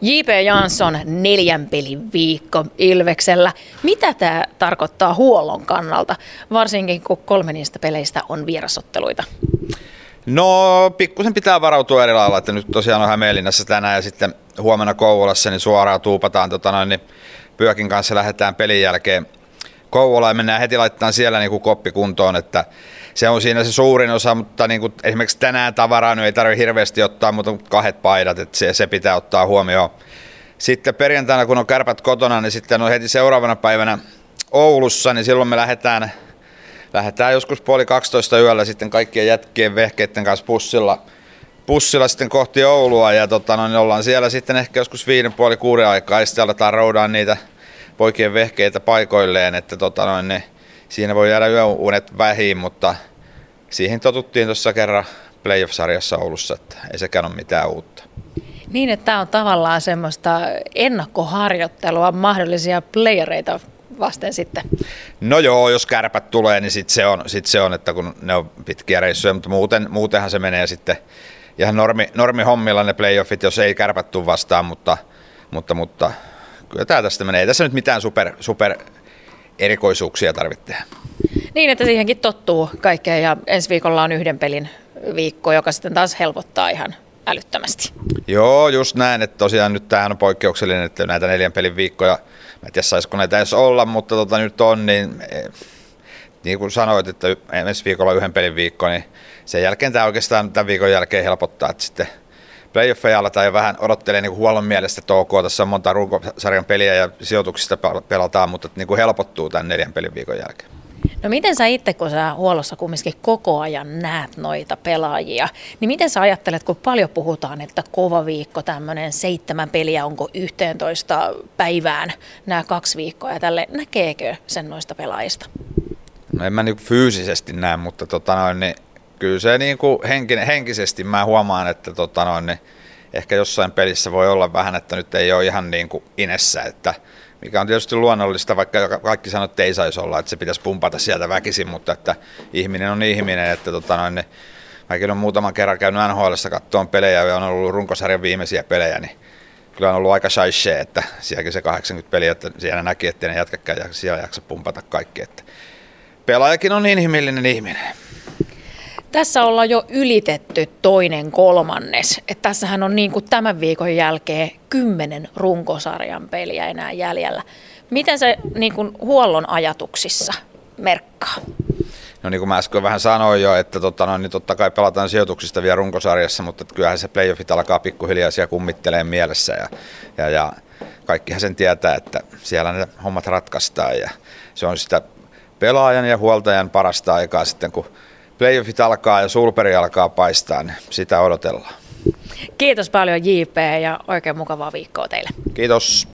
JP Jansson, 4 pelin viikko Ilveksellä. Mitä tämä tarkoittaa huollon kannalta, varsinkin kun 3 niistä peleistä on vierasotteluita? No, pikkusen pitää varautua eri lailla, että nyt tosiaan on Hämeenlinnassa tänään ja sitten huomenna Kouvolassa, niin suoraan tuupataan niin Pyökin kanssa lähdetään pelin jälkeen Kouvolaan ja mennään heti laittamaan siellä niin kuin koppi kuntoon, että se on siinä se suurin osa, mutta niin kuin esimerkiksi tänään tavaraa nyt ei tarvitse hirveästi ottaa, mutta 2 paidat, että se pitää ottaa huomioon. Sitten perjantaina, kun on Kärpät kotona, niin sitten on heti seuraavana päivänä Oulussa, niin silloin me lähdetään joskus 11:30 yöllä sitten kaikkien jätkien vehkeiden kanssa bussilla sitten kohti Oulua ja niin ollaan siellä sitten ehkä joskus 5:30-6 aikaa ja sitten aletaan roudaan niitä poikien vehkeitä paikoilleen, että niin siinä voi jäädä yöunet vähiin, mutta siihen totuttiin tuossa kerran playoff-sarjassa Oulussa, että ei sekään ole mitään uutta. Niin, että tämä on tavallaan semmoista ennakkoharjoittelua mahdollisia playereita vasten sitten. No joo, jos Kärpät tulee, niin sit se on, että kun ne on pitkiä reissuja, mutta muutenhan se menee sitten ihan normihommilla ne playoffit, jos ei Kärpät tule vastaan, mutta kyllä tämä tästä menee. Ei tässä nyt mitään super erikoisuuksia tarvitsee. Niin, että siihenkin tottuu kaikkea ja ensi viikolla on 1 pelin viikko, joka sitten taas helpottaa ihan älyttömästi. Joo, just näin, että tosiaan nyt tämähän on poikkeuksellinen, että näitä 4 pelin viikkoja, mä en tiedä saisiko näitä edes olla, mutta nyt on, niin kuin sanoit, että ensi viikolla on 1 pelin viikko, niin sen jälkeen tämä oikeastaan tämän viikon jälkeen helpottaa, että sitten playoffeja aletaan jo vähän odottelee niin huollon mielestä toukoa. Tässä on monta runkosarjan peliä ja sijoituksista pelataan, mutta niin kuin helpottuu tämän 4 pelin viikon jälkeen. No miten sä itse, kun sä huollossa kumminkin koko ajan näet noita pelaajia, niin miten sä ajattelet, kun paljon puhutaan, että kova viikko, tämmöinen 7 peliä, onko 11 päivään nämä 2 viikkoa ja tälle, näkeekö sen noista pelaajista? No en mä niin fyysisesti näe, mutta niin kyllä se niin kuin henkisesti mä huomaan, että niin ehkä jossain pelissä voi olla vähän, että nyt ei ole ihan niin kuin inessä, että mikä on tietysti luonnollista, vaikka kaikki sanoo, että ei saisi olla, että se pitäisi pumpata sieltä väkisin, mutta että ihminen on ihminen, että niin mäkin olen muutaman kerran käynyt NHL:ssa katsomaan pelejä ja on ollut runkosarjan viimeisiä pelejä, niin kyllä on ollut aika shaishe, että sielläkin se 80 peliä, että siellä näki, että ne jätkäkään ja siellä jaksa pumpata kaikki, että pelaajakin on inhimillinen ihminen. Tässä ollaan jo ylitetty 2/3. Että tässähän on niin kuin tämän viikon jälkeen 10 runkosarjan peliä enää jäljellä. Miten se niin kuin huollon ajatuksissa merkkaa? No niin kuin mä äsken vähän sanoin jo, että niin totta kai pelataan sijoituksista vielä runkosarjassa, mutta kyllähän se playoffit alkaa pikkuhiljaa siellä kummittelee mielessä ja kaikkihan sen tietää, että siellä ne hommat ratkaistaan ja se on sitä pelaajan ja huoltajan parasta aikaa sitten, kun playoffit alkaa ja sulperi alkaa paistaa, niin sitä odotellaan. Kiitos paljon JP ja oikein mukavaa viikkoa teille. Kiitos.